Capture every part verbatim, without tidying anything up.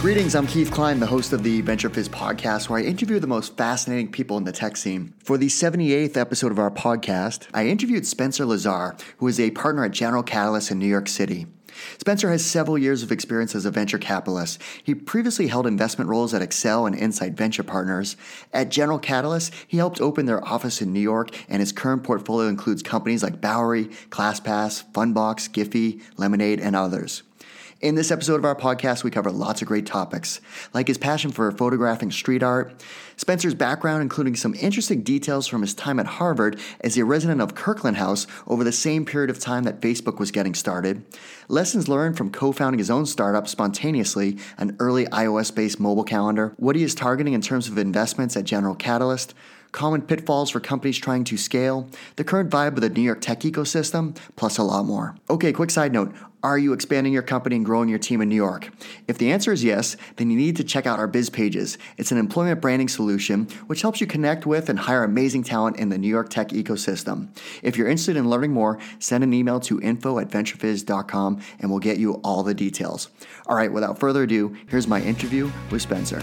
Greetings, I'm Keith Klein, the host of the VentureFizz podcast, where I interview the most fascinating people in the tech scene. For the seventy-eighth episode of our podcast, I interviewed Spencer Lazar, who is a partner at General Catalyst in New York City. Spencer has several years of experience as a venture capitalist. He previously held investment roles at Accel and Insight Venture Partners. At General Catalyst, he helped open their office in New York, and his current portfolio includes companies like Bowery, ClassPass, Fundbox, Giphy, Lemonade, and others. In this episode of our podcast, we cover lots of great topics, like his passion for photographing street art, Spencer's background, including some interesting details from his time at Harvard as a resident of Kirkland House over the same period of time that Facebook was getting started, lessons learned from co-founding his own startup, Spontaneously, an early iOS-based mobile calendar, what he is targeting in terms of investments at General Catalyst, common pitfalls for companies trying to scale, the current vibe of the New York tech ecosystem, plus a lot more. Okay, quick side note. Are you expanding your company and growing your team in New York? If the answer is yes, then you need to check out our BIZZpages. It's an employment branding solution which helps you connect with and hire amazing talent in the New York tech ecosystem. If you're interested in learning more, send an email to info at venturefizz dot com and we'll get you all the details. All right, without further ado, here's my interview with Spencer.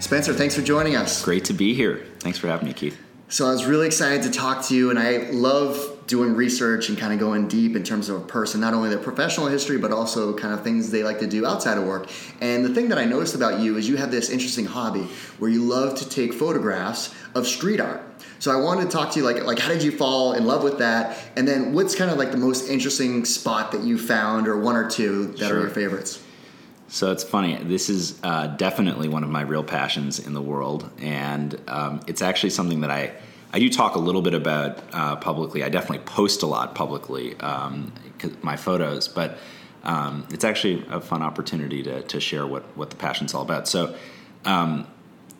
Spencer, thanks for joining us. Great to be here. Thanks for having me, Keith. So I was really excited to talk to you, and I love doing research and kind of going deep in terms of a person, not only their professional history, but also kind of things they like to do outside of work. And the thing that I noticed about you is you have this interesting hobby where you love to take photographs of street art. So I wanted to talk to you, like, like how did you fall in love with that? And then what's kind of like the most interesting spot that you found, or one or two that Sure. are your favorites? So it's funny. This is uh, definitely one of my real passions in the world, and um, it's actually something that I, I do talk a little bit about uh, publicly. I definitely post a lot publicly, um, my photos, but um, it's actually a fun opportunity to to share what, what the passion's all about. So um,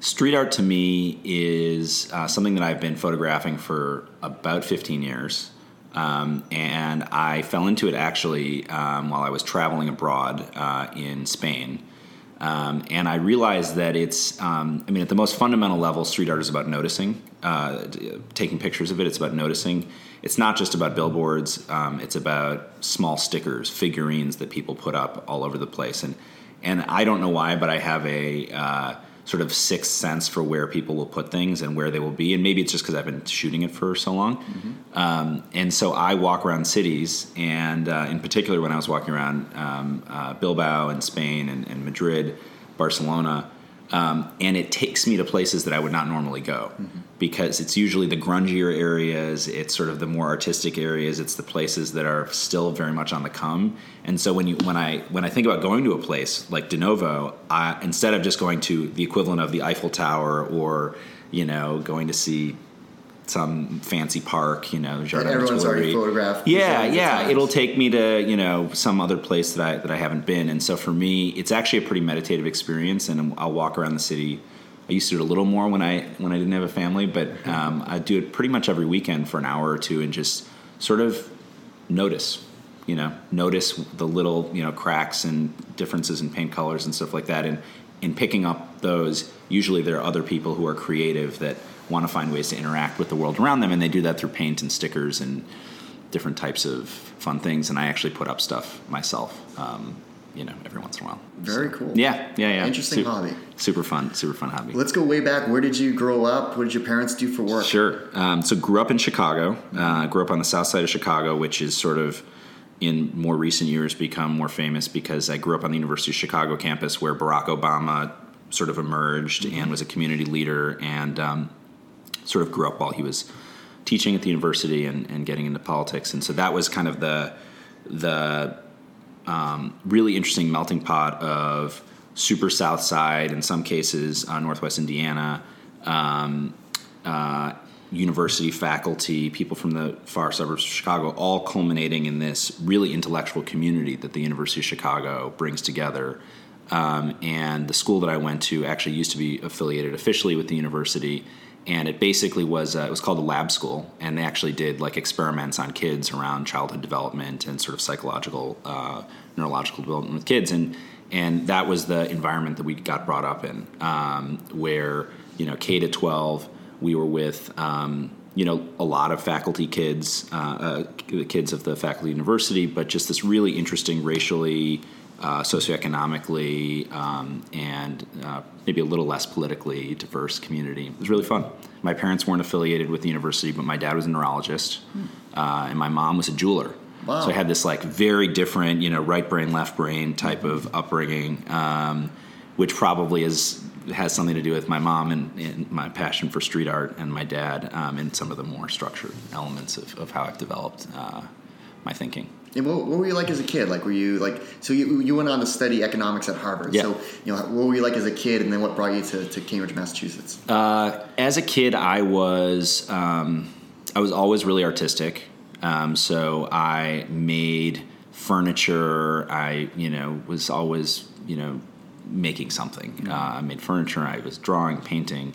street art to me is uh, something that I've been photographing for about fifteen years. Um, and I fell into it actually um, while I was traveling abroad uh, in Spain. Um, and I realized that it's, um, I mean, at the most fundamental level, street art is about noticing, uh, taking pictures of it. It's about noticing. It's not just about billboards. Um, it's about small stickers, figurines that people put up all over the place. And, and I don't know why, but I have a uh, sort of sixth sense for where people will put things and where they will be. And maybe it's just because I've been shooting it for so long. Mm-hmm. Um, and so I walk around cities, and uh, in particular when I was walking around um, uh, Bilbao in Spain and, and Madrid, Barcelona, um, and it takes me to places that I would not normally go mm-hmm. because it's usually the grungier areas, it's sort of the more artistic areas, it's the places that are still very much on the come. And so when you when I when I think about going to a place like De Novo, I, instead of just going to the equivalent of the Eiffel Tower or, you know, going to see some fancy park, you know, Jardin and everyone's already photographed. Yeah, yeah. It'll take me to, you know, some other place that I that I haven't been. And so for me, it's actually a pretty meditative experience. And I'll walk around the city. I used to do it a little more when I when I didn't have a family, but um, I do it pretty much every weekend for an hour or two and just sort of notice, you know, notice the little, you know, cracks and differences in paint colors and stuff like that. And in picking up those, usually there are other people who are creative that want to find ways to interact with the world around them, and they do that through paint and stickers and different types of fun things. And I actually put up stuff myself, um, you know, every once in a while. Very so, cool. Yeah, yeah, yeah. Interesting super, hobby. Super fun, super fun hobby. Let's go way back. Where did you grow up? What did your parents do for work? Sure. Um, so grew up in Chicago. Uh, grew up on the south side of Chicago, which is sort of in more recent years become more famous because I grew up on the University of Chicago campus where Barack Obama sort of emerged mm-hmm. and was a community leader and um, sort of grew up while he was teaching at the university and, and getting into politics. And so that was kind of the the um, really interesting melting pot of super South Side, in some cases, uh, Northwest Indiana, um, uh, university faculty, people from the far suburbs of Chicago, all culminating in this really intellectual community that the University of Chicago brings together. Um, and the school that I went to actually used to be affiliated officially with the university. And it basically was, uh, it was called a lab school, and they actually did like experiments on kids around childhood development and sort of psychological, uh, neurological development with kids. And and that was the environment that we got brought up in, um, where, you know, K to twelve, we were with, um, you know, a lot of faculty kids, uh, uh, kids of the faculty university, but just this really interesting racially uh, socioeconomically um, and uh, maybe a little less politically diverse community. It was really fun. My parents weren't affiliated with the university, but my dad was a neurologist, hmm. uh, and my mom was a jeweler. Wow. So I had this like very different, you know, right brain, left brain type of upbringing, um, which probably is has something to do with my mom and, and my passion for street art, and my dad, um, and some of the more structured elements of, of how I've developed uh, my thinking. And what, what were you like as a kid? Like, were you like, so you you went on to study economics at Harvard. Yeah. So, you know, what were you like as a kid, and then what brought you to, to Cambridge, Massachusetts? Uh, as a kid, I was, um, I was always really artistic. Um, so I made furniture. I, you know, was always, you know, making something. Uh, I made furniture. I was drawing, painting,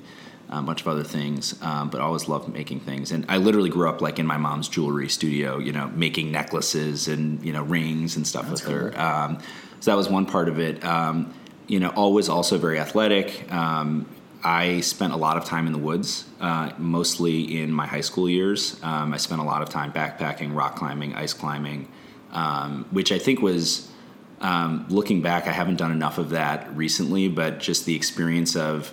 a bunch of other things, um, but I always loved making things. And I literally grew up like in my mom's jewelry studio, you know, making necklaces and, you know, rings and stuff That's with cool. her. Um, so that was one part of it. Um, you know, always also very athletic. Um, I spent a lot of time in the woods, uh, mostly in my high school years. Um, I spent a lot of time backpacking, rock climbing, ice climbing, um, which I think was, um, looking back, I haven't done enough of that recently, but just the experience of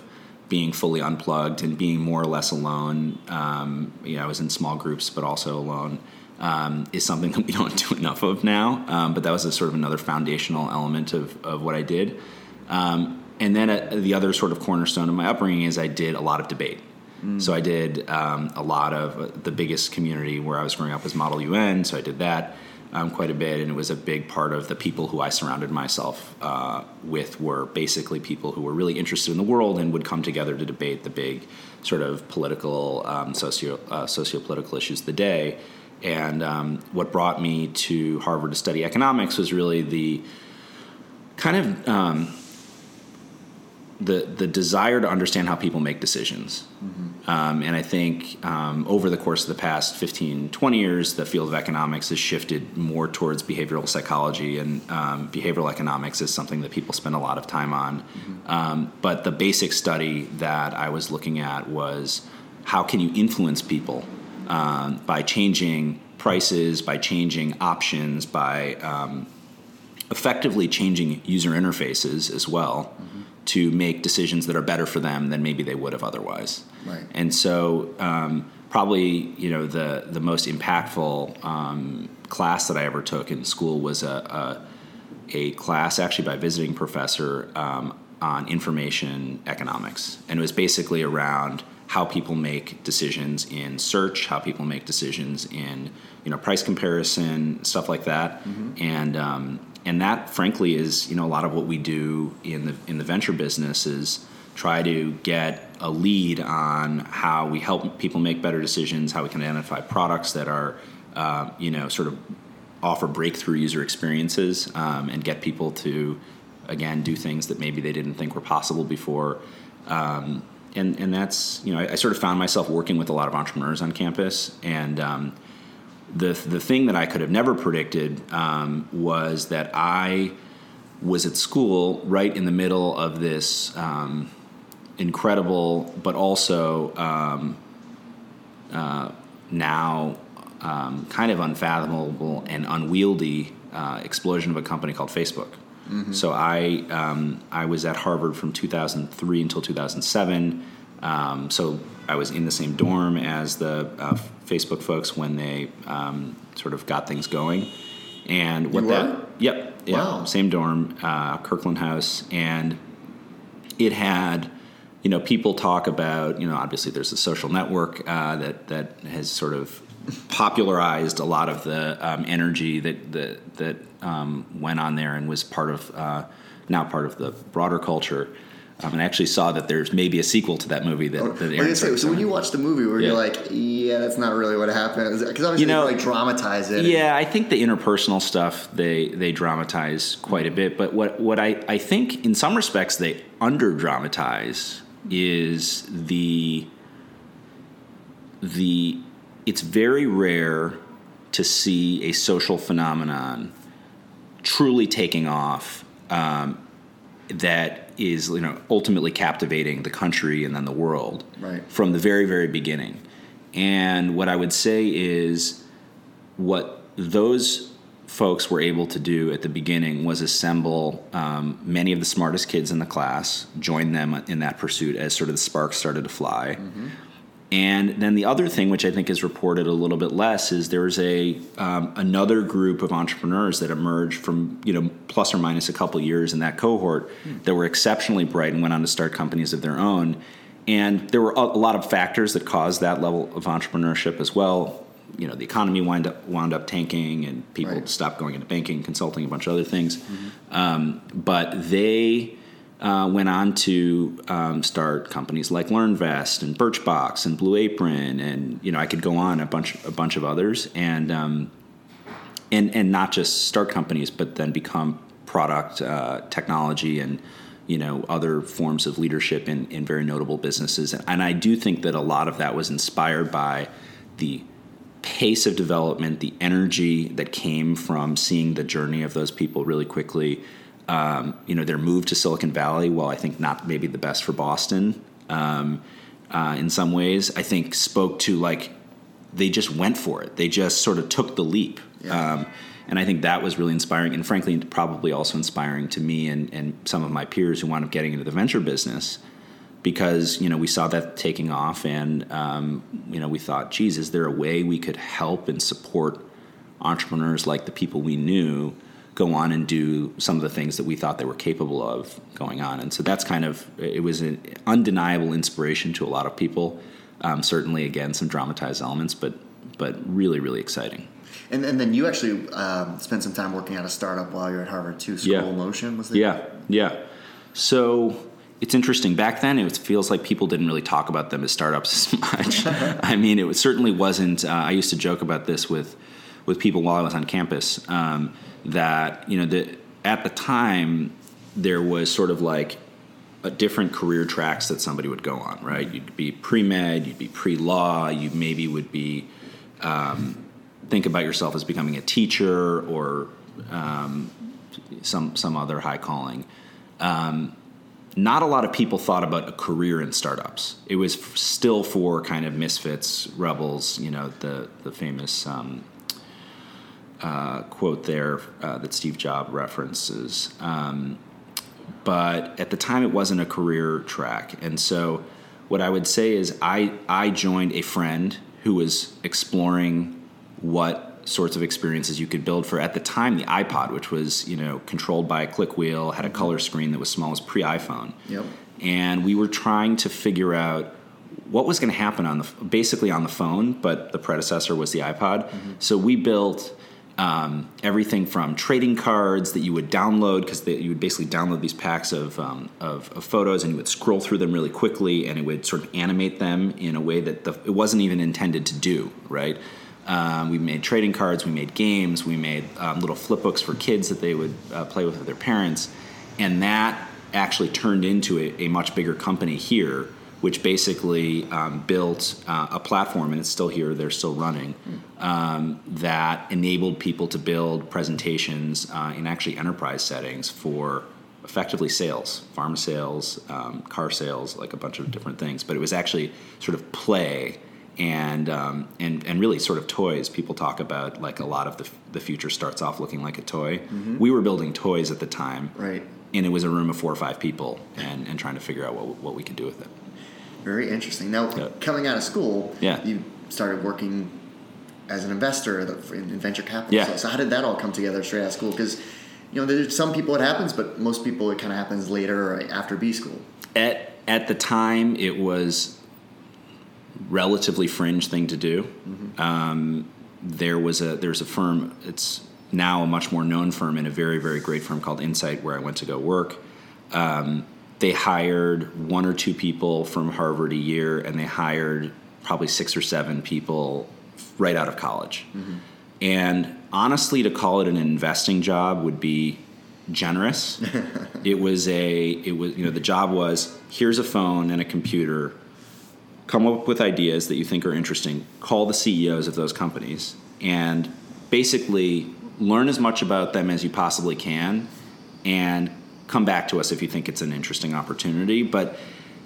being fully unplugged and being more or less alone. Um, you know, I was in small groups, but also alone, um, is something that we don't do enough of now. Um, but that was a sort of another foundational element of, of what I did. Um, And then uh, the other sort of cornerstone of my upbringing is I did a lot of debate. Mm. So I did um, a lot of uh, the biggest community where I was growing up was Model U N. So I did that um, quite a bit. And it was a big part of the people who I surrounded myself uh, with were basically people who were really interested in the world and would come together to debate the big sort of political, um, socio, uh, socio-political issues of the day. And um, what brought me to Harvard to study economics was really the kind of... Um, the the desire to understand how people make decisions. Mm-hmm. Um, and I think um, over the course of the past fifteen, twenty years, the field of economics has shifted more towards behavioral psychology, and um, behavioral economics is something that people spend a lot of time on. Mm-hmm. Um, but the basic study that I was looking at was how can you influence people um, by changing prices, by changing options, by um, effectively changing user interfaces as well. Mm-hmm. To make decisions that are better for them than maybe they would have otherwise. Right. And so um, probably, you know, the the most impactful um, class that I ever took in school was a a, a class actually by a visiting professor um, on information economics. And it was basically around how people make decisions in search, how people make decisions in, you know, price comparison, stuff like that. Mm-hmm. And um, And that, frankly, is, you know, a lot of what we do in the in the venture business is try to get a lead on how we help people make better decisions, how we can identify products that are, uh, you know, sort of offer breakthrough user experiences, um, and get people to, again, do things that maybe they didn't think were possible before. Um, and and that's, you know, I, I sort of found myself working with a lot of entrepreneurs on campus, and um, The the thing that I could have never predicted um, was that I was at school right in the middle of this um, incredible, but also um, uh, now um, kind of unfathomable and unwieldy uh, explosion of a company called Facebook. Mm-hmm. So I um, I was at Harvard from two thousand three until two thousand seven. Um, so I was in the same dorm as the uh, Facebook folks when they um, sort of got things going, and what you that were? yep yeah wow. Same dorm, uh, Kirkland House, and it had, you know, people talk about, you know, obviously there's a social network uh, that that has sort of popularized a lot of the um, energy that that that um, went on there and was part of uh, now part of the broader culture. Um, and I actually saw that there's maybe a sequel to that movie. That, that Aaron say, so when you watch the movie, were yeah. you like, yeah, that's not really what happened? Because obviously, you know, they like dramatize it. Yeah, I think the interpersonal stuff, they they dramatize quite a bit. But what, what I, I think in some respects they under-dramatize is the the it's very rare to see a social phenomenon truly taking off um, that is, you know, ultimately captivating the country and then the world right. from the very, very beginning. And what I would say is what those folks were able to do at the beginning was assemble um, many of the smartest kids in the class, join them in that pursuit as sort of the sparks started to fly. Mm-hmm. And then the other thing, which I think is reported a little bit less, is there was a um, another group of entrepreneurs that emerged from, you know, plus or minus a couple years in that cohort mm. that were exceptionally bright and went on to start companies of their own. And there were a lot of factors that caused that level of entrepreneurship as well. You know, the economy wound up, wound up tanking, and people right. stopped going into banking, consulting, a bunch of other things. Mm-hmm. Um, but they... Uh, went on to um, start companies like LearnVest and Birchbox and Blue Apron, and you know I could go on a bunch a bunch of others, and um, and and not just start companies, but then become product uh, technology and you know other forms of leadership in, in very notable businesses. And, and I do think that a lot of that was inspired by the pace of development, the energy that came from seeing the journey of those people really quickly. Um, you know, their move to Silicon Valley, while I think not maybe the best for Boston um, uh, in some ways, I think spoke to like they just went for it. They just sort of took the leap. Yeah. Um, and I think that was really inspiring and frankly probably also inspiring to me and, and some of my peers who wound up getting into the venture business because, you know, we saw that taking off and, um, you know, we thought, geez, is there a way we could help and support entrepreneurs like the people we knew go on and do some of the things that we thought they were capable of going on. And so that's kind of, it was an undeniable inspiration to a lot of people. Um, certainly, again, some dramatized elements, but but really, really exciting. And, and then you actually um, spent some time working at a startup while you were at Harvard too. School yeah. Motion was the Yeah, name? yeah. So it's interesting. Back then, it feels like people didn't really talk about them as startups as much. I mean, it was, certainly wasn't, uh, I used to joke about this with, with people while I was on campus, um, that, you know, the, at the time, there was sort of like a different career tracks that somebody would go on, right? You'd be pre-med, you'd be pre-law, you maybe would be, um, think about yourself as becoming a teacher or um, some some other high calling. Um, not a lot of people thought about a career in startups. It was f- still for kind of misfits, rebels, you know, the, the famous... Um, Uh, quote there uh, that Steve Jobs references. Um, but at the time, it wasn't a career track. And so what I would say is I, I joined a friend who was exploring what sorts of experiences you could build for, at the time, the iPod, which was, you know, controlled by a click wheel, had a color screen that was small, was pre-iPhone. Yep. And we were trying to figure out what was going to happen on the basically on the phone, but the predecessor was the iPod. Mm-hmm. So we built... Um, everything from trading cards that you would download, because you would basically download these packs of, um, of of photos, and you would scroll through them really quickly, and it would sort of animate them in a way that the, it wasn't even intended to do, right? Um, we made trading cards, we made games, we made um, little flip books for kids that they would uh, play with with their parents, and that actually turned into a, a much bigger company here, which basically um, built uh, a platform, and it's still here, they're still running, um, that enabled people to build presentations uh, in actually enterprise settings for effectively sales, farm sales, um, car sales, like a bunch of different things. But it was actually sort of play and um, and and really sort of toys. People talk about like a lot of the, the future starts off looking like a toy. Mm-hmm. We were building toys at the time. Right. And it was a room of four or five people and, and trying to figure out what what we could do with it. Very interesting. Now, yeah. coming out of school, yeah. you started working as an investor in venture capital. Yeah. So, so how did that all come together straight out of school? Because, you know, there's some people it happens, but most people it kind of happens later or after B school. At at the time, it was relatively fringe thing to do. Mm-hmm. Um, there was a there's a firm. It's now a much more known firm and a very, very great firm called Insight, where I went to go work. Um, They hired one or two people from Harvard a year, and they hired probably six or seven people right out of college. Mm-hmm. And honestly, to call it an investing job would be generous. It was a, it was, you know, the job was, here's a phone and a computer, come up with ideas that you think are interesting, call the C E Os of those companies, and basically learn as much about them as you possibly can, and come back to us if you think it's an interesting opportunity. But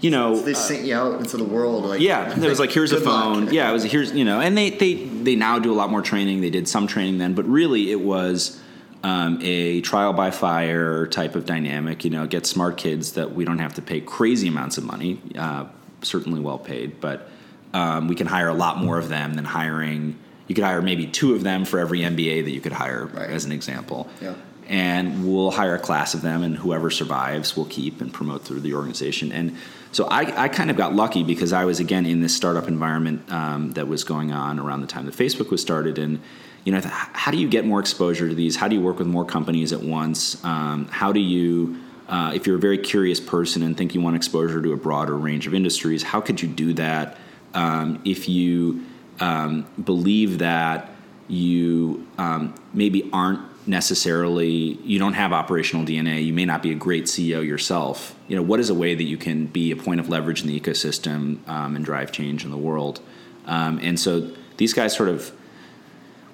you know, so they sent you out into the world. Like, yeah, it was like, here's a phone. Luck. Yeah, it was here's, you know, and they, they, they now do a lot more training. They did some training then, but really it was um, a trial by fire type of dynamic. You know, get smart kids that we don't have to pay crazy amounts of money, uh, certainly well paid, but um, we can hire a lot more of them than hiring. You could hire maybe two of them for every M B A that you could hire, right, as an example. Yeah. And we'll hire a class of them, and whoever survives we'll keep and promote through the organization. And so I, I kind of got lucky because I was, again, in this startup environment um, that was going on around the time that Facebook was started. And, you know, I thought, how do you get more exposure to these? How do you work with more companies at once? Um, how do you, uh, if you're a very curious person and think you want exposure to a broader range of industries, how could you do that um, if you um, believe that you um, maybe aren't necessarily, you don't have operational D N A, you may not be a great C E O yourself. You know, what is a way that you can be a point of leverage in the ecosystem um, and drive change in the world? Um, and so these guys sort of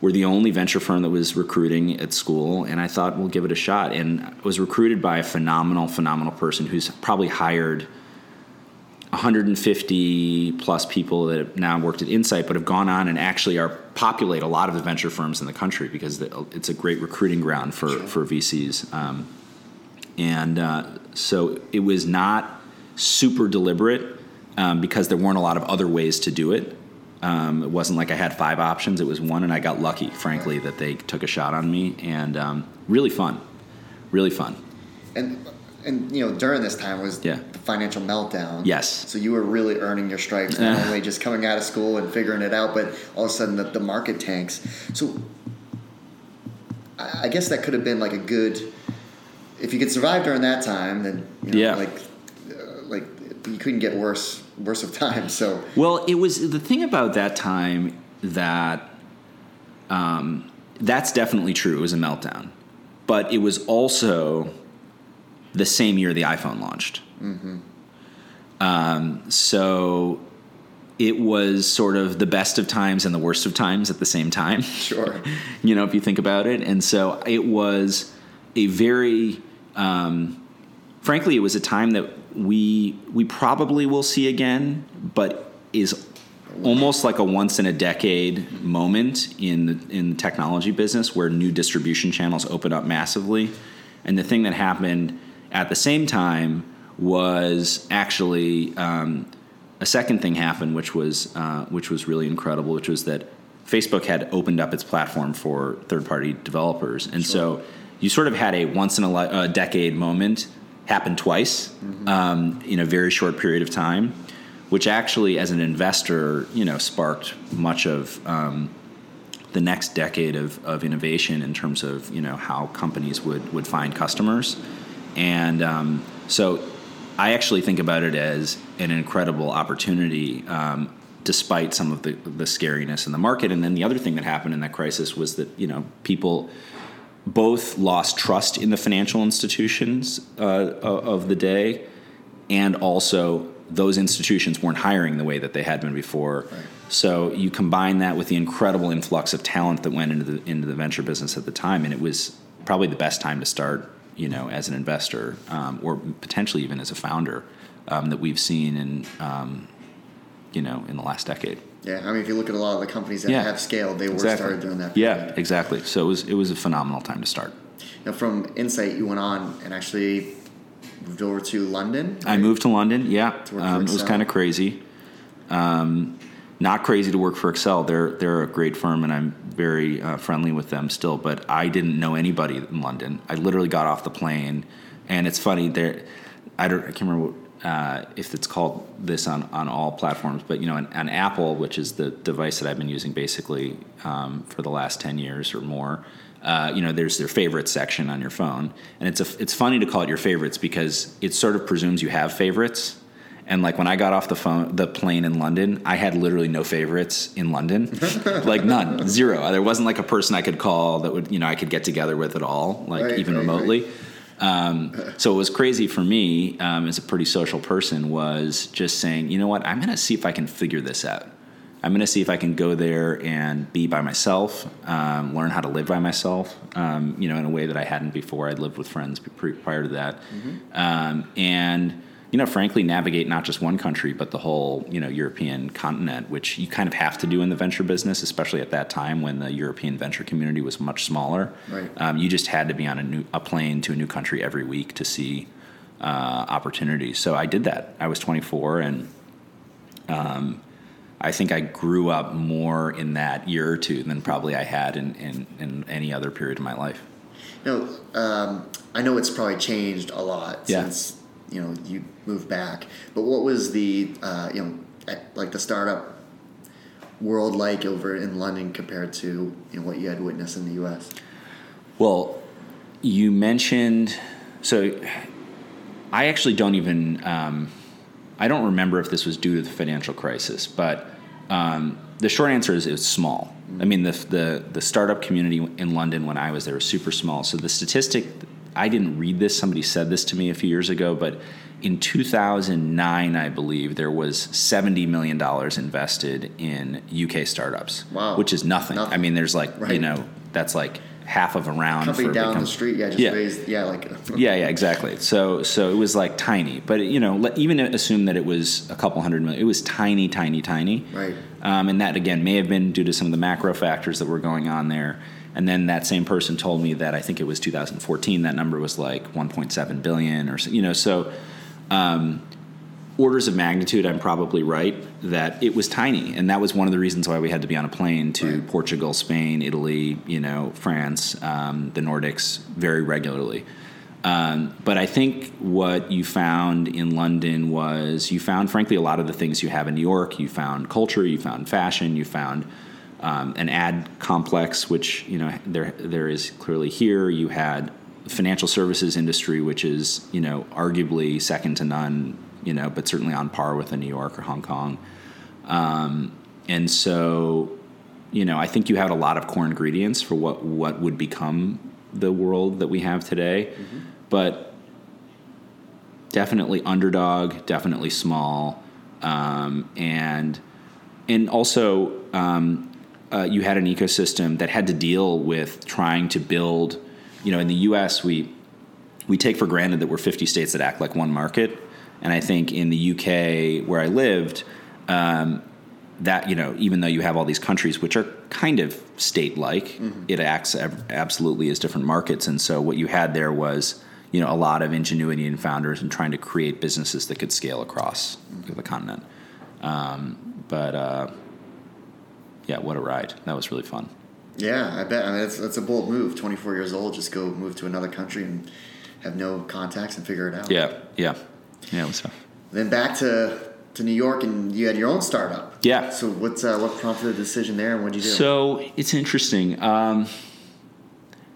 were the only venture firm that was recruiting at school, and I thought, we'll give it a shot. And I was recruited by a phenomenal, phenomenal person who's probably hired one hundred fifty plus people that have now worked at Insight, but have gone on and actually are populate a lot of the venture firms in the country because it's a great recruiting ground for, sure. for V Cs. Um, and uh, so it was not super deliberate um, because there weren't a lot of other ways to do it. Um, it wasn't like I had five options. It was one, and I got lucky, frankly, that they took a shot on me. And um, really fun, really fun. And And, you know, during this time was yeah. the financial meltdown. Yes. So you were really earning your stripes, not only just coming out of school and figuring it out, but all of a sudden the, the market tanks. So I guess that could have been like a good – if you could survive during that time, then, you know, yeah. like, uh, like you couldn't get worse worse of time. So well, it was – the thing about that time that um, that's definitely true. It was a meltdown. But it was also – the same year the iPhone launched. Mm-hmm. Um, so it was sort of the best of times and the worst of times at the same time. Sure. You know, if you think about it. And so it was a very, um, frankly, it was a time that we we probably will see again, but is almost like a once in a decade moment in the, in the technology business where new distribution channels open up massively. And the thing that happened at the same time was actually um, a second thing happened, which was uh, which was really incredible, which was that Facebook had opened up its platform for third-party developers. And sure. so you sort of had a once-in-a-decade moment happen twice mm-hmm. um, in a very short period of time, which actually, as an investor, you know, sparked much of um, the next decade of, of innovation in terms of, you know, how companies would, would find customers. And um, so I actually think about it as an incredible opportunity um, despite some of the, the scariness in the market. And then the other thing that happened in that crisis was that, you know, people both lost trust in the financial institutions uh, of the day, and also those institutions weren't hiring the way that they had been before. Right. So you combine that with the incredible influx of talent that went into the, into the venture business at the time, and it was probably the best time to start, you know, as an investor, um, or potentially even as a founder, um, that we've seen in, um, you know, in the last decade. Yeah, I mean, if you look at a lot of the companies that yeah. have scaled, they exactly. were started doing that. Yeah, period. Exactly. So it was it was a phenomenal time to start. Now, from Insight, you went on and actually moved over to London. Right? I moved to London. Yeah, to um, it was kind of crazy. Um, not crazy to work for Accel. They're they're a great firm, and I'm very uh, friendly with them still. But I didn't know anybody in London. I literally got off the plane, and it's funny. There, I don't. I can't remember uh, if it's called this on, on all platforms, but you know, on Apple, which is the device that I've been using basically um, for the last ten years or more. Uh, you know, there's their favorites section on your phone, and it's a it's funny to call it your favorites because it sort of presumes you have favorites. And like when I got off the phone, the plane in London, I had literally no favorites in London, like none, zero. There wasn't like a person I could call that would, you know, I could get together with at all, like right, even right, remotely. Right. Um, so it was crazy for me um, as a pretty social person was just saying, you know what, I'm going to see if I can figure this out. I'm going to see if I can go there and be by myself, um, learn how to live by myself, um, you know, in a way that I hadn't before. I'd lived with friends pre- prior to that. Mm-hmm. Um, and you know, frankly, navigate not just one country, but the whole, you know, European continent, which you kind of have to do in the venture business, especially at that time when the European venture community was much smaller. Right. Um, you just had to be on a new a plane to a new country every week to see uh, opportunities. So I did that. I was twenty-four, and um, I think I grew up more in that year or two than probably I had in, in, in any other period of my life. No, um, I know it's probably changed a lot yeah. since you know you moved back. But what was the uh, you know like the startup world like over in London compared to you know, what you had witnessed in the U S? Well, you mentioned so. I actually don't even um, I don't remember if this was due to the financial crisis, but um, the short answer is it was small. I mean, the, the the startup community in London when I was there was super small. So the statistic, I didn't read this. Somebody said this to me a few years ago, but in two thousand nine, I believe, there was seventy million dollars invested in U K startups, wow. which is nothing. nothing. I mean, there's like, right. you know, that's like half of a round. Company down become, the street, yeah, just yeah. raised, yeah, like. yeah, yeah, exactly. So so it was like tiny. But, you know, even assume that it was a couple hundred million. It was tiny, tiny, tiny. Right. Um, and that, again, may have been due to some of the macro factors that were going on there. And then that same person told me that I think it was two thousand fourteen, that number was like one point seven billion or so, you know, so um, orders of magnitude, I'm probably right, that it was tiny. And that was one of the reasons why we had to be on a plane to right. Portugal, Spain, Italy, you know, France, um, the Nordics very regularly. Um, but I think what you found in London was you found, frankly, a lot of the things you have in New York. You found culture, you found fashion, you found um, an ad complex, which you know there there is clearly here. You had financial services industry, which is you know arguably second to none, you know, but certainly on par with a New York or Hong Kong. Um, and so, you know, I think you had a lot of core ingredients for what what would become the world that we have today, mm-hmm. but definitely underdog, definitely small, um, and and also um, uh, you had an ecosystem that had to deal with trying to build. You know, in the U S, we we take for granted that we're fifty states that act like one market, and I think in the U K, where I lived, um, that you know, even though you have all these countries which are kind of state-like, mm-hmm. it acts ab- absolutely as different markets. And so what you had there was, you know, a lot of ingenuity in founders and trying to create businesses that could scale across mm-hmm. the continent. Um, but uh, yeah, what a ride! That was really fun. Yeah, I bet. I mean, that's that's a bold move. twenty-four years old, just go move to another country and have no contacts and figure it out. Yeah, yeah, yeah. It was tough. Then back to. to New York, and you had your own startup. Yeah. So what's uh, what prompted the decision there, and what did you do? So it's interesting. Um,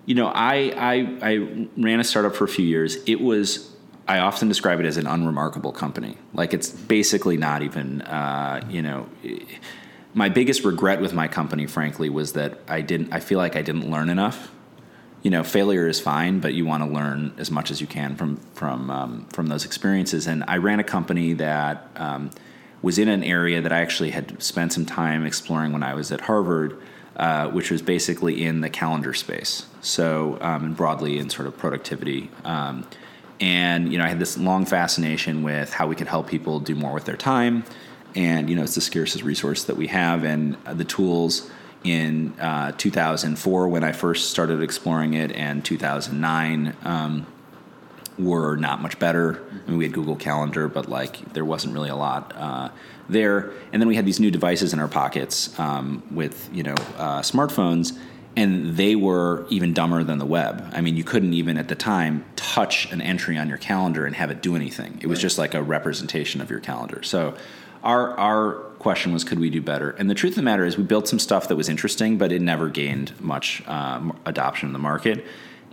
you know, I, I I ran a startup for a few years. It was I often describe it as an unremarkable company. Like it's basically not even. Uh, you know, my biggest regret with my company, frankly, was that I didn't. I feel like I didn't learn enough. You know, failure is fine, but you want to learn as much as you can from from um, from those experiences. And I ran a company that um, was in an area that I actually had spent some time exploring when I was at Harvard, uh, which was basically in the calendar space. So um, and broadly in sort of productivity. Um, and, you know, I had this long fascination with how we could help people do more with their time. And, you know, it's the scarcest resource that we have, and uh, the tools. In uh, two thousand four, when I first started exploring it, and two thousand nine um, were not much better. I mean, we had Google Calendar, but like there wasn't really a lot uh, there. And then we had these new devices in our pockets um, with you know uh, smartphones, and they were even dumber than the web. I mean, you couldn't even at the time touch an entry on your calendar and have it do anything. It was just like a representation of your calendar. So our our question was, could we do better? And the truth of the matter is we built some stuff that was interesting, but it never gained much um, adoption in the market.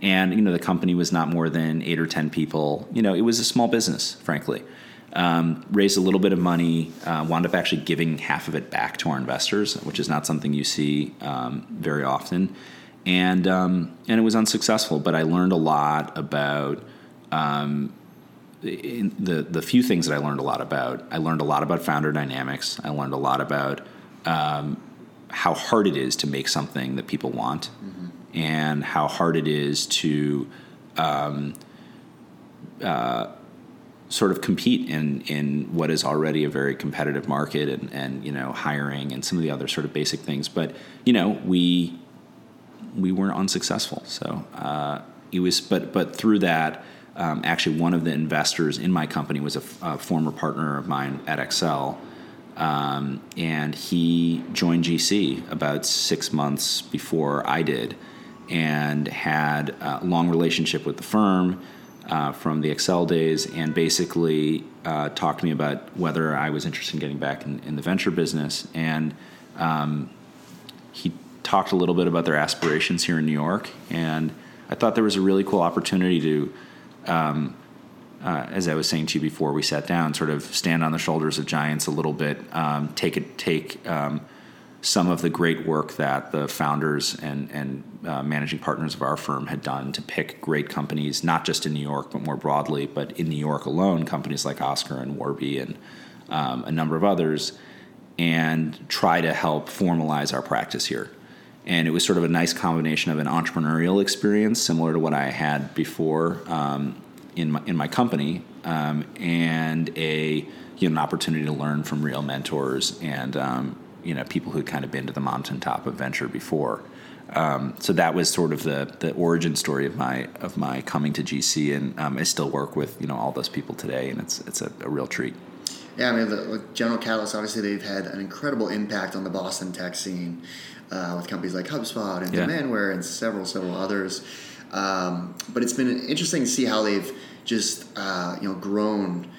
And, you know, the company was not more than eight or ten people. You know, it was a small business, frankly. Um, raised a little bit of money, uh, wound up actually giving half of it back to our investors, which is not something you see um, very often. And um, and it was unsuccessful, but I learned a lot about um In the the few things that I learned a lot about, I learned a lot about founder dynamics. I learned a lot about um, how hard it is to make something that people want, mm-hmm. and how hard it is to um, uh, sort of compete in in what is already a very competitive market, and, and you know, hiring and some of the other sort of basic things. But, you know, we we weren't unsuccessful. So uh, it was, but but through that, um, actually, one of the investors in my company was a, a former partner of mine at Accel, um, and he joined G C about six months before I did, and had a long relationship with the firm. Uh, from the Accel days, and basically uh, talked to me about whether I was interested in getting back in, in the venture business. And um, he talked a little bit about their aspirations here in New York. And I thought there was a really cool opportunity to, um, uh, as I was saying to you before we sat down, sort of stand on the shoulders of giants a little bit, um, take it, take um, some of the great work that the founders and, and uh, managing partners of our firm had done to pick great companies, not just in New York, but more broadly, but in New York alone, companies like Oscar and Warby and um, a number of others, and try to help formalize our practice here. And it was sort of a nice combination of an entrepreneurial experience, similar to what I had before um, in my, in my company, um, and a you know, an opportunity to learn from real mentors and um, you know, people who'd kind of been to the mountaintop of venture before. Um, so that was sort of the the origin story of my of my coming to G C, and um, I still work with, you know, all those people today, and it's it's a, a real treat. Yeah, I mean, the, like General Catalyst, obviously they've had an incredible impact on the Boston tech scene uh, with companies like HubSpot and yeah. Demandware and several several others. Um, but it's been interesting to see how they've just uh, you know grown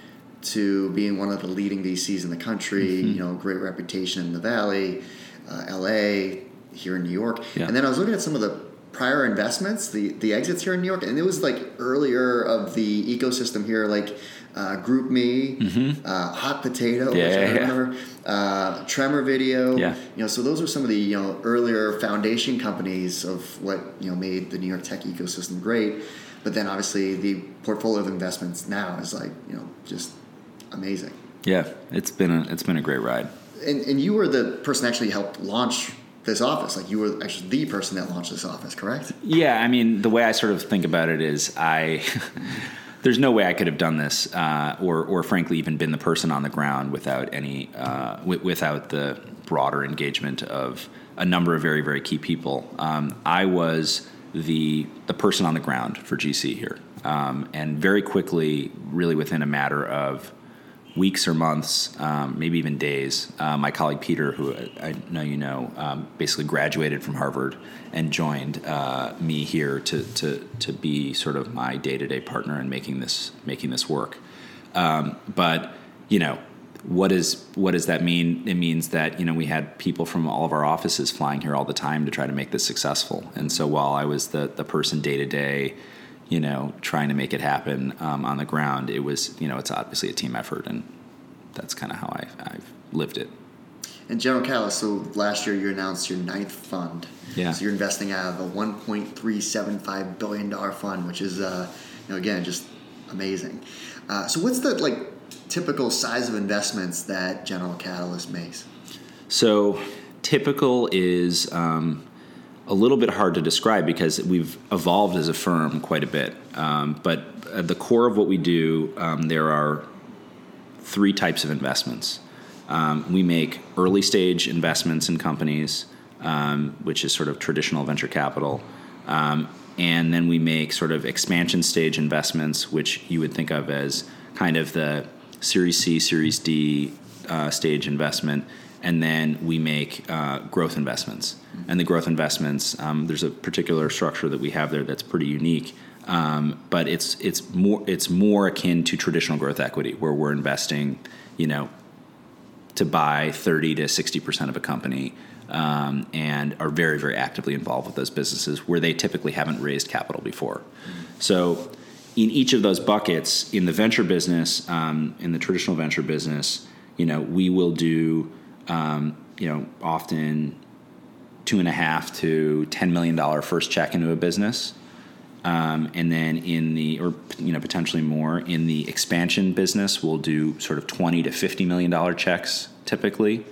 to being one of the leading V Cs in the country, mm-hmm. you know, great reputation in the Valley, uh, L A, here in New York. Yeah. And then I was looking at some of the prior investments, the, the exits here in New York, and it was like earlier of the ecosystem here, like uh, GroupMe, mm-hmm. uh, Hot Potato, yeah, which I yeah, remember, yeah. Uh, Tremor Video. Yeah. You know, so those were some of the, you know, earlier foundation companies of what, you know, made the New York tech ecosystem great. But then obviously the portfolio of investments now is like, you know, just amazing. Yeah, it's been a, it's been a great ride. And and you were the person that actually helped launch this office. Like you were actually the person that launched this office, correct? Yeah, I mean, the way I sort of think about it is I there's no way I could have done this uh, or or frankly even been the person on the ground without any uh, w- without the broader engagement of a number of very, very key people. Um, I was the the person on the ground for G C here. Um, and very quickly, really within a matter of weeks or months, um, maybe even days. Uh, my colleague Peter, who I, I know you know, um, basically graduated from Harvard and joined uh, me here to to to be sort of my day-to-day partner in making this making this work. Um, but you know, what is what does that mean? It means that you know we had people from all of our offices flying here all the time to try to make this successful. And so while I was the the person day-to-day, you know, trying to make it happen um, on the ground, it was, you know, it's obviously a team effort, and that's kind of how I've, I've lived it. And General Catalyst, so last year you announced your ninth fund. Yeah. So you're investing out of a one point three seven five billion dollars fund, which is, uh, you know, again, just amazing. Uh, so what's the, like, typical size of investments that General Catalyst makes? So typical is... Um, a little bit hard to describe because we've evolved as a firm quite a bit. Um, but at the core of what we do, um, there are three types of investments. Um, we make early stage investments in companies, um, which is sort of traditional venture capital. Um, and then we make sort of expansion stage investments, which you would think of as kind of the Series C, Series D uh, stage investment. And then we make uh, growth investments. And the growth investments, um, there's a particular structure that we have there that's pretty unique, um, but it's it's more it's more akin to traditional growth equity, where we're investing, you know, to buy thirty to sixty percent of a company, um, and are very, very actively involved with those businesses where they typically haven't raised capital before. Mm-hmm. So in each of those buckets, in the venture business, um, in the traditional venture business, you know, we will do, um, you know, often two and a half to ten million dollars first check into a business. Um, and then in the, or, you know, potentially more in the expansion business, we'll do sort of twenty to fifty million dollars checks typically.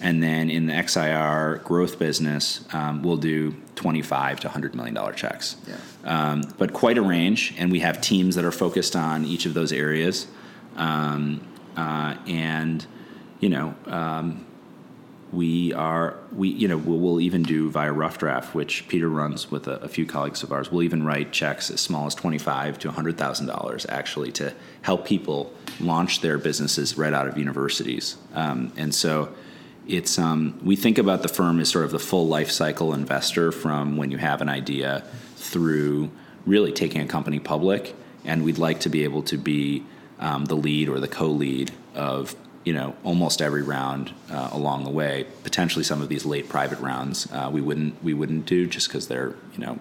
And then in the X I R growth business, um, we'll do twenty-five to one hundred million dollars checks. Yeah. Um, but quite a range. And we have teams that are focused on each of those areas. Um, uh, and, you know, um, we are, we, you know, we'll, we'll even do via Rough Draft, which Peter runs with a, a few colleagues of ours. We'll even write checks as small as twenty-five thousand dollars to one hundred thousand dollars actually to help people launch their businesses right out of universities. Um, and so it's, um, we think about the firm as sort of the full life cycle investor from when you have an idea through really taking a company public. And we'd like to be able to be um, the lead or the co-lead of, you know, almost every round uh, along the way. Potentially some of these late private rounds uh, we wouldn't we wouldn't do just because they're, you know,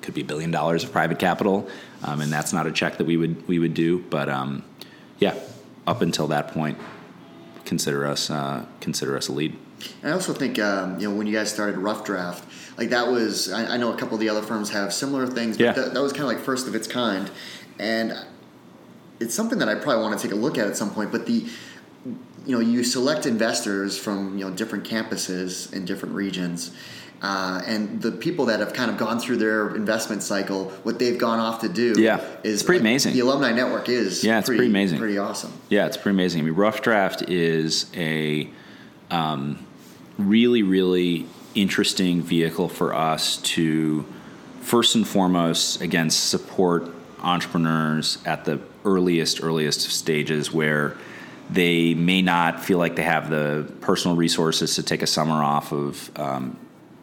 could be a billion dollars of private capital, um, and that's not a check that we would we would do. But um, yeah, up until that point, consider us uh, consider us a lead. And I also think, um, you know, when you guys started Rough Draft, like that was, I, I know a couple of the other firms have similar things, but yeah. that, that was kind of like first of its kind. And it's something that I probably want to take a look at at some point, but the, you know, you select investors from, you know, different campuses in different regions. Uh, and the people that have kind of gone through their investment cycle, what they've gone off to do yeah. is it's pretty like, amazing. The alumni network is yeah, it's pretty, pretty amazing. Pretty awesome. Yeah, it's pretty amazing. I mean, Rough Draft is a um, really, really interesting vehicle for us to, first and foremost, again, support entrepreneurs at the earliest, earliest stages where they may not feel like they have the personal resources to take a summer off of um,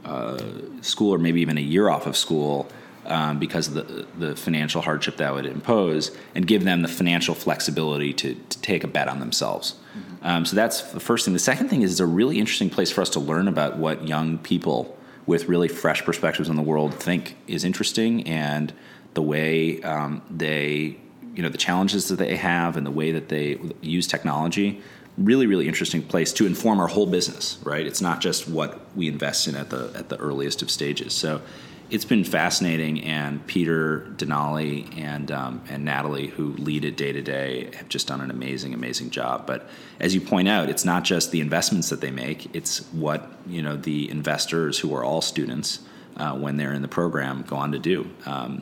uh, school or maybe even a year off of school um, because of the, the financial hardship that would impose, and give them the financial flexibility to, to take a bet on themselves. Mm-hmm. Um, so that's the first thing. The second thing is it's a really interesting place for us to learn about what young people with really fresh perspectives on the world think is interesting, and the way um, they... you know, the challenges that they have and the way that they use technology. Really, really interesting place to inform our whole business, right? It's not just what we invest in at the at the earliest of stages. So it's been fascinating, and Peter, Denali, and um, and Natalie, who lead it day to day, have just done an amazing, amazing job. But as you point out, it's not just the investments that they make, it's what, you know, the investors who are all students uh, when they're in the program go on to do. Um,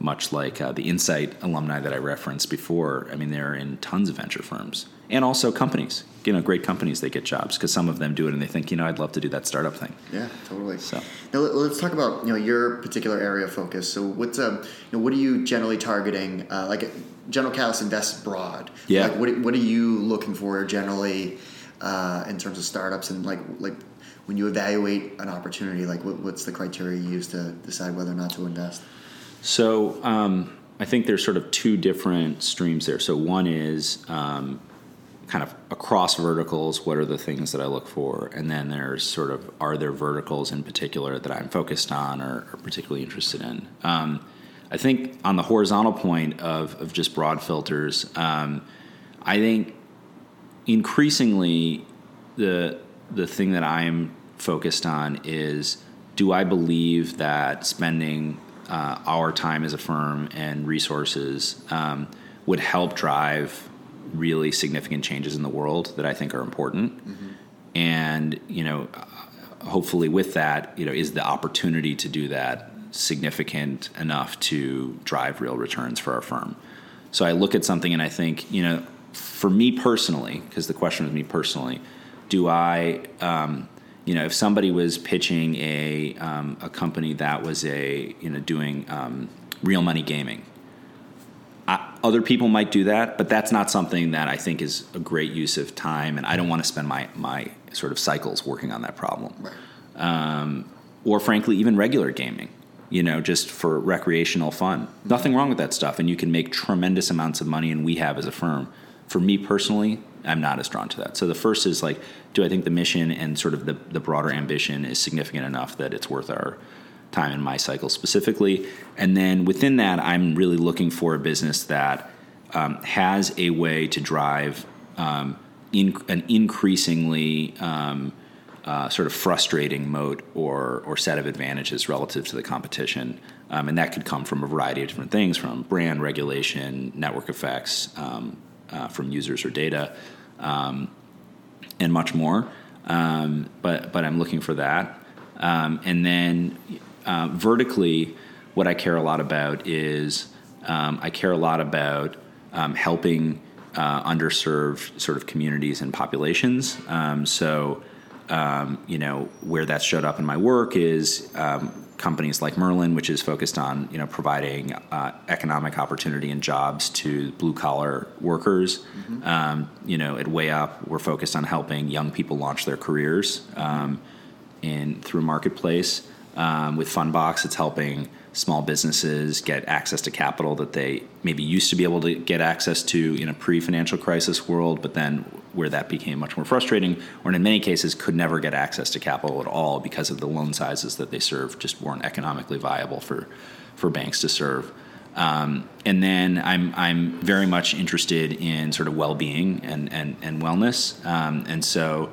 much like uh, the Insight alumni that I referenced before. I mean, they're in tons of venture firms and also companies, you know, great companies. They get jobs because some of them do it and they think, you know, I'd love to do that startup thing. Yeah, totally. So now let's talk about, you know, your particular area of focus. So what's, um, you know, what are you generally targeting? Uh, like General Catalyst invests broad. Yeah. Like what, what are you looking for generally uh, in terms of startups, and like, like when you evaluate an opportunity, like what, what's the criteria you use to decide whether or not to invest? So um, I think there's sort of two different streams there. So one is um, kind of across verticals, what are the things that I look for? And then there's sort of, are there verticals in particular that I'm focused on or, or particularly interested in? Um, I think on the horizontal point of, of just broad filters, um, I think increasingly the the thing that I'm focused on is, do I believe that spending Uh, our time as a firm and resources um, would help drive really significant changes in the world that I think are important. Mm-hmm. And, you know, hopefully with that, you know, is the opportunity to do that significant enough to drive real returns for our firm? So I look at something and I think, you know, for me personally, because the question was me personally, do I... Um, You know, if somebody was pitching a um, a company that was a you know doing um, real money gaming, I, other people might do that, but that's not something that I think is a great use of time, and I don't want to spend my my sort of cycles working on that problem, right. um, or frankly, even regular gaming. You know, just for recreational fun. Mm-hmm. Nothing wrong with that stuff, and you can make tremendous amounts of money, and we have as a firm. For me personally, I'm not as drawn to that. So the first is like, do I think the mission and sort of the, the broader ambition is significant enough that it's worth our time in my cycle specifically? And then within that, I'm really looking for a business that um, has a way to drive um, in, an increasingly um, uh, sort of frustrating moat or, or set of advantages relative to the competition. Um, and that could come from a variety of different things, from brand, regulation, network effects, um, Uh, from users or data, um, and much more. Um, but but I'm looking for that. Um, and then uh, vertically, what I care a lot about is um, I care a lot about um, helping uh, underserved sort of communities and populations. Um, so, um, you know, where that showed up in my work is um, companies like Merlin, which is focused on, you know, providing uh, economic opportunity and jobs to blue-collar workers. Mm-hmm. Um, you know, at Way Up, we're focused on helping young people launch their careers um, in through Marketplace. Um, with Fundbox, it's helping small businesses get access to capital that they maybe used to be able to get access to in a pre-financial crisis world, but then where that became much more frustrating, or in many cases could never get access to capital at all because of the loan sizes that they served just weren't economically viable for, for banks to serve. Um, and then I'm I'm very much interested in sort of well-being and and and wellness, um, and so.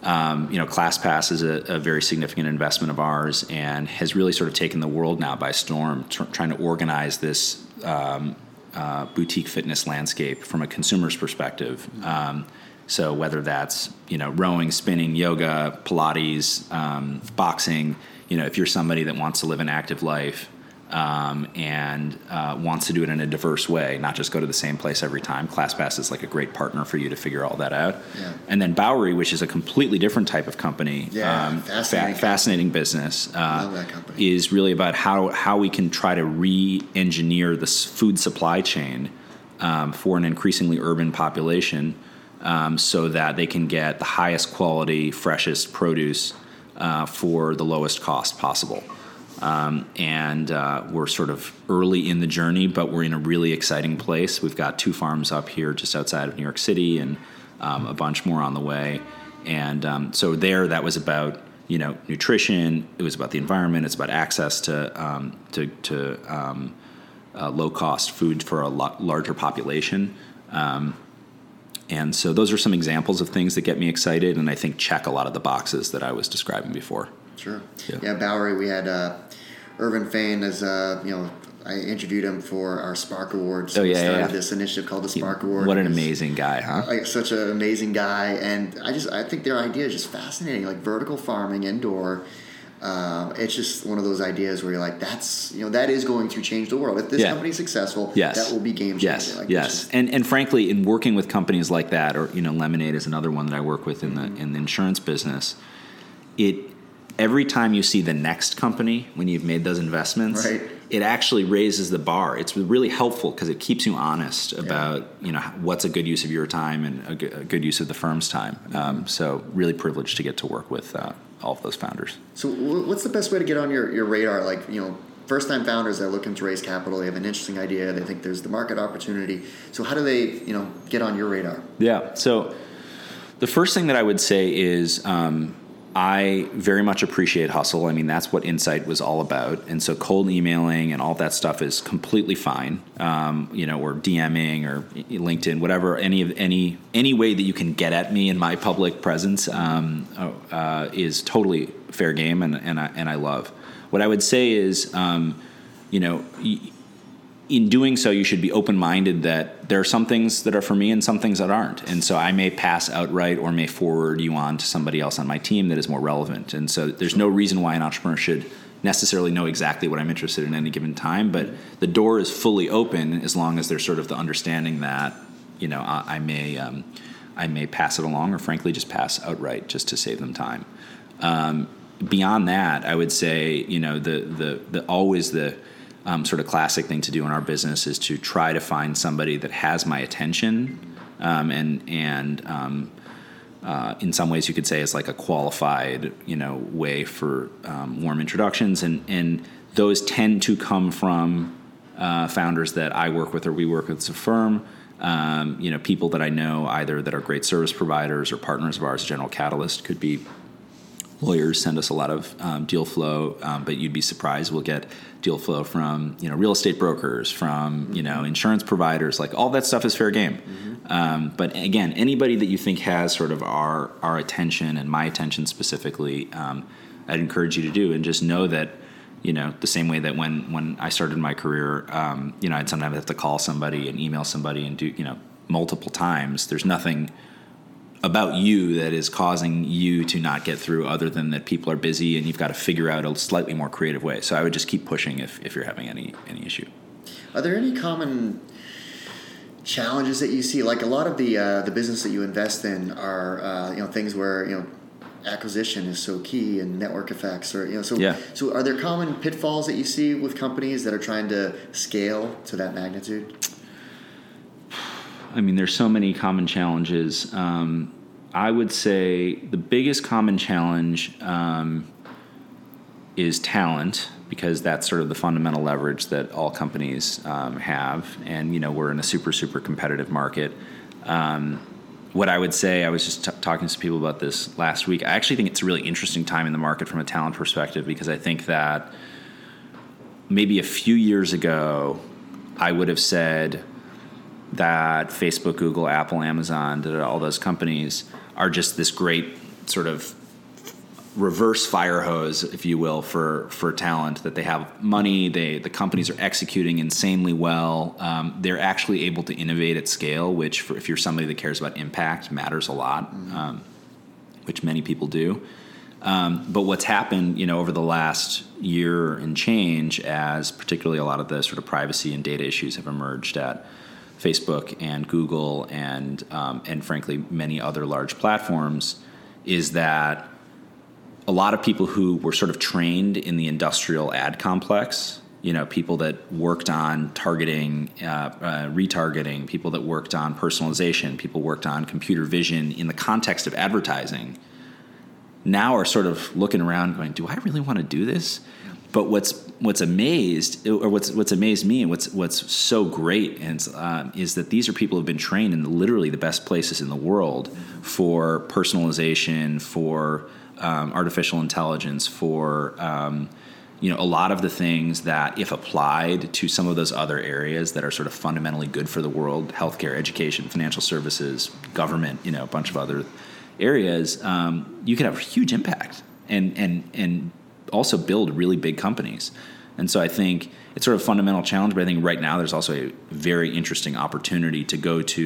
Um, you know, ClassPass is a, a very significant investment of ours and has really sort of taken the world now by storm, tr- trying to organize this um, uh, boutique fitness landscape from a consumer's perspective. Um, so whether that's, you know, rowing, spinning, yoga, Pilates, um, boxing, you know, if you're somebody that wants to live an active life um, and uh, wants to do it in a diverse way, not just go to the same place every time. ClassPass is like a great partner for you to figure all that out. Yeah. And then Bowery, which is a completely different type of company, yeah, um, fascinating, fa- fascinating business, uh, is really about how, how we can try to re-engineer the food supply chain um, for an increasingly urban population um, so that they can get the highest quality, freshest produce uh, for the lowest cost possible. Um, and uh, we're sort of early in the journey, but we're in a really exciting place. We've got two farms up here just outside of New York City and um, a bunch more on the way. And um, so there, that was about, you know, nutrition. It was about the environment. It's about access to um, to, to um, uh, low-cost food for a lot larger population. Um, and so those are some examples of things that get me excited, and I think check a lot of the boxes that I was describing before. Sure. Yeah. yeah, Bowery, we had uh, Irvin Fain as, uh, you know, I interviewed him for our Spark Awards. Oh, yeah, we started yeah. this initiative called the Spark Award. What an amazing guy, huh? Like, such an amazing guy. And I just, I think their idea is just fascinating, like vertical farming indoor. Uh, it's just one of those ideas where you're like, that's, you know, that is going to change the world. If this yeah. company is successful, yes. that will be game changing. Yes, like, yes. Just... And, and frankly, in working with companies like that, or, you know, Lemonade is another one that I work with in the, in the insurance business, it... Every time you see the next company, when you've made those investments, right. it actually raises the bar. It's really helpful because it keeps you honest about yeah. you know what's a good use of your time and a good use of the firm's time. Um, so really privileged to get to work with uh, all of those founders. So what's the best way to get on your, your radar? Like, you know, first-time founders that are looking to raise capital, they have an interesting idea, they think there's the market opportunity. So how do they you know get on your radar? Yeah. So the first thing that I would say is. Um, I very much appreciate hustle. I mean, that's what Insight was all about. And so cold emailing and all that stuff is completely fine, um, you know, or DMing or LinkedIn, whatever, any of any any way that you can get at me in my public presence um, uh, is totally fair game, and, and, I, and I love. What I would say is, um, you know, in doing so, you should be open-minded that there are some things that are for me and some things that aren't. And so I may pass outright or may forward you on to somebody else on my team that is more relevant. And so there's no reason why an entrepreneur should necessarily know exactly what I'm interested in at any given time, but the door is fully open as long as there's sort of the understanding that, you know, I, I may um, I may pass it along or frankly just pass outright just to save them time. Um, beyond that, I would say, you know, the the, the always the... Um, sort of classic thing to do in our business is to try to find somebody that has my attention, um, and and um, uh, in some ways you could say it's like a qualified, you know, way for um, warm introductions, and and those tend to come from uh, founders that I work with or we work with as a firm, um, you know, people that I know either that are great service providers or partners of ours. General Catalyst could be. Lawyers send us a lot of um, deal flow, um, but you'd be surprised. We'll get deal flow from, you know, real estate brokers, from, you know, insurance providers. Like all that stuff is fair game. Mm-hmm. Um, but again, anybody that you think has sort of our our attention and my attention specifically, um, I'd encourage you to do. And just know that, you know, the same way that when when I started my career, um, you know, I'd sometimes have to call somebody and email somebody and do, you know, multiple times. There's nothing about you that is causing you to not get through other than that people are busy and you've got to figure out a slightly more creative way. So I would just keep pushing if, if you're having any, any issue. Are there any common challenges that you see? Like a lot of the uh, the business that you invest in are uh, you know things where you know acquisition is so key and network effects, or you know so yeah. so are there common pitfalls that you see with companies that are trying to scale to that magnitude? I mean, there's so many common challenges. Um, I would say the biggest common challenge um, is talent, because that's sort of the fundamental leverage that all companies um, have. And, you know, we're in a super, super competitive market. Um, what I would say, I was just t- talking to people about this last week. I actually think it's a really interesting time in the market from a talent perspective, because I think that maybe a few years ago, I would have said that Facebook, Google, Apple, Amazon, all those companies are just this great sort of reverse fire hose, if you will, for for talent, that they have money, they the companies are executing insanely well. Um, they're actually able to innovate at scale, which for, if you're somebody that cares about impact, matters a lot, mm-hmm. um, which many people do. Um, but what's happened, you know, over the last year and change, as particularly a lot of the sort of privacy and data issues have emerged at Facebook and Google and um, and frankly many other large platforms, is that a lot of people who were sort of trained in the industrial ad complex, you know, people that worked on targeting, uh, uh, retargeting, people that worked on personalization, people worked on computer vision in the context of advertising, now are sort of looking around going, do I really want to do this? But what's what's amazed, or what's what's amazed me, and what's what's so great, and um, is that these are people who have been trained in literally the best places in the world for personalization, for um, artificial intelligence, for um, you know a lot of the things that, if applied to some of those other areas that are sort of fundamentally good for the world, healthcare, education, financial services, government, you know, a bunch of other areas, um, you can have a huge impact, and and and. also build really big companies. And so I think it's sort of a fundamental challenge, but I think right now there's also a very interesting opportunity to go to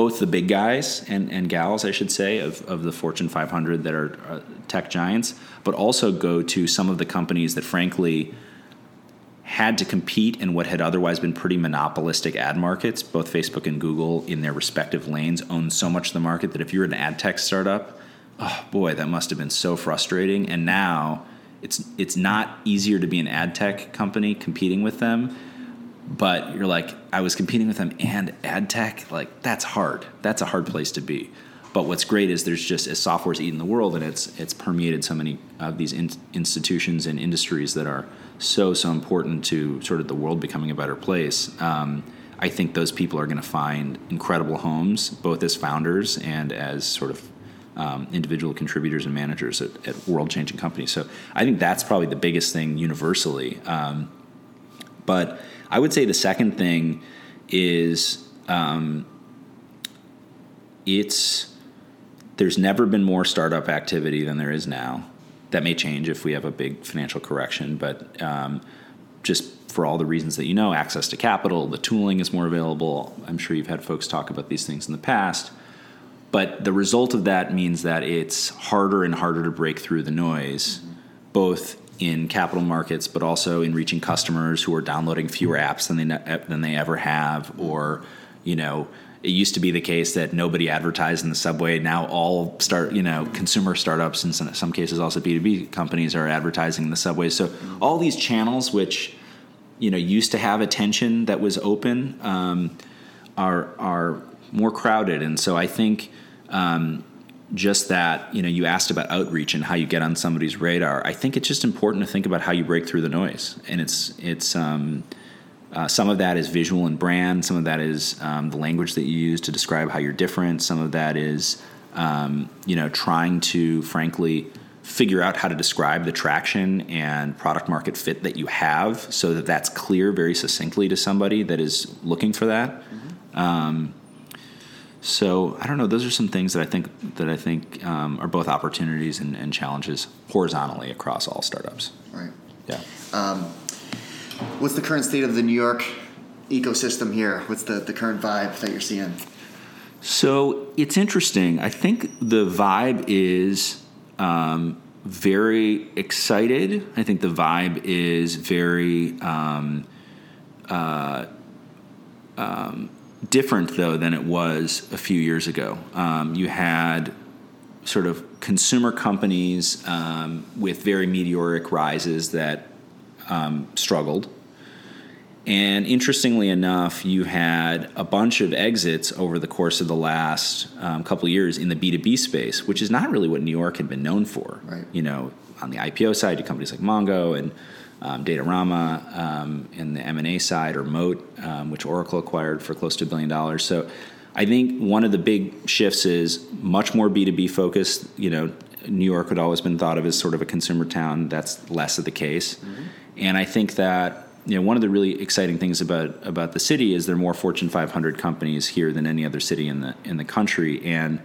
both the big guys and, and gals, I should say, of, of the Fortune five hundred that are uh, tech giants, but also go to some of the companies that frankly had to compete in what had otherwise been pretty monopolistic ad markets. Both Facebook and Google in their respective lanes own so much of the market that if you're an ad tech startup, oh boy, that must have been so frustrating. And now It's it's not easier to be an ad tech company competing with them, but you're like, I was competing with them and ad tech, like that's hard. That's a hard place to be. But what's great is there's just, as software's eaten the world and it's it's permeated so many of these in, institutions and industries that are so, so important to sort of the world becoming a better place. Um, I think those people are going to find incredible homes, both as founders and as sort of Um, individual contributors and managers at, at world-changing companies. So I think that's probably the biggest thing universally. Um, but I would say the second thing is um, it's there's never been more startup activity than there is now. That may change if we have a big financial correction, but um, just for all the reasons that you know, access to capital, the tooling is more available. I'm sure you've had folks talk about these things in the past. But the result of that means that it's harder and harder to break through the noise, mm-hmm. both in capital markets, but also in reaching customers who are downloading fewer apps than they than they ever have. Or, you know, it used to be the case that nobody advertised in the subway. Now all start, you know, consumer startups and some, some cases also B two B companies are advertising in the subway. So all these channels, which, you know, used to have attention that was open, um, are are more crowded. And so I think. Um, just that, you know, you asked about outreach and how you get on somebody's radar. I think it's just important to think about how you break through the noise. And it's, it's, um, uh, some of that is visual and brand. Some of that is, um, the language that you use to describe how you're different. Some of that is, um, you know, trying to frankly figure out how to describe the traction and product market fit that you have so that that's clear very succinctly to somebody that is looking for that. Mm-hmm. Um, So I don't know. Those are some things that I think that I think um, are both opportunities and, and challenges horizontally across all startups. Right. Yeah. Um, what's the current state of the New York ecosystem here? What's the, the current vibe that you're seeing? So it's interesting. I think the vibe is um, very excited. I think the vibe is very. Um, uh, um, different, though, than it was a few years ago. Um, you had sort of consumer companies um, with very meteoric rises that um, struggled. And interestingly enough, you had a bunch of exits over the course of the last um, couple of years in the B two B space, which is not really what New York had been known for. Right. You know, on the I P O side, you companies like Mongo and um, Datarama, um, and the M and A side, or Moat, um, which Oracle acquired for close to a billion dollars. So I think one of the big shifts is much more B two B focused. You know, New York had always been thought of as sort of a consumer town. That's less of the case. Mm-hmm. And I think that, you know, one of the really exciting things about, about the city is there are more Fortune five hundred companies here than any other city in the in the country. And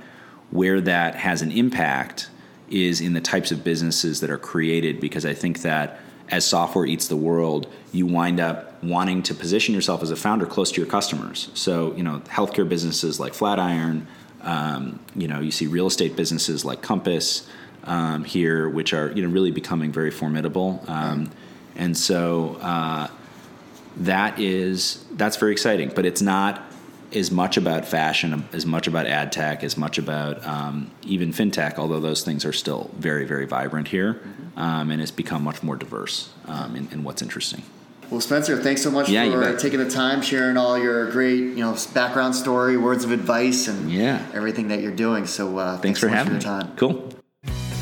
where that has an impact is in the types of businesses that are created, because I think that as software eats the world, you wind up wanting to position yourself as a founder close to your customers. So, you know, healthcare businesses like Flatiron, um, you know, you see real estate businesses like Compass um, here, which are, you know, really becoming very formidable. Um, and so uh, that is, that's very exciting, but it's not as much about fashion, as much about ad tech, as much about um, even fintech, although those things are still very, very vibrant here, mm-hmm. um, and it's become much more diverse um, in, in what's interesting. Well, Spencer, thanks so much yeah, for taking the time, sharing all your great, you know, background story, words of advice, and yeah. everything that you're doing. So uh, thanks, thanks for so much having for your me. Time. Cool.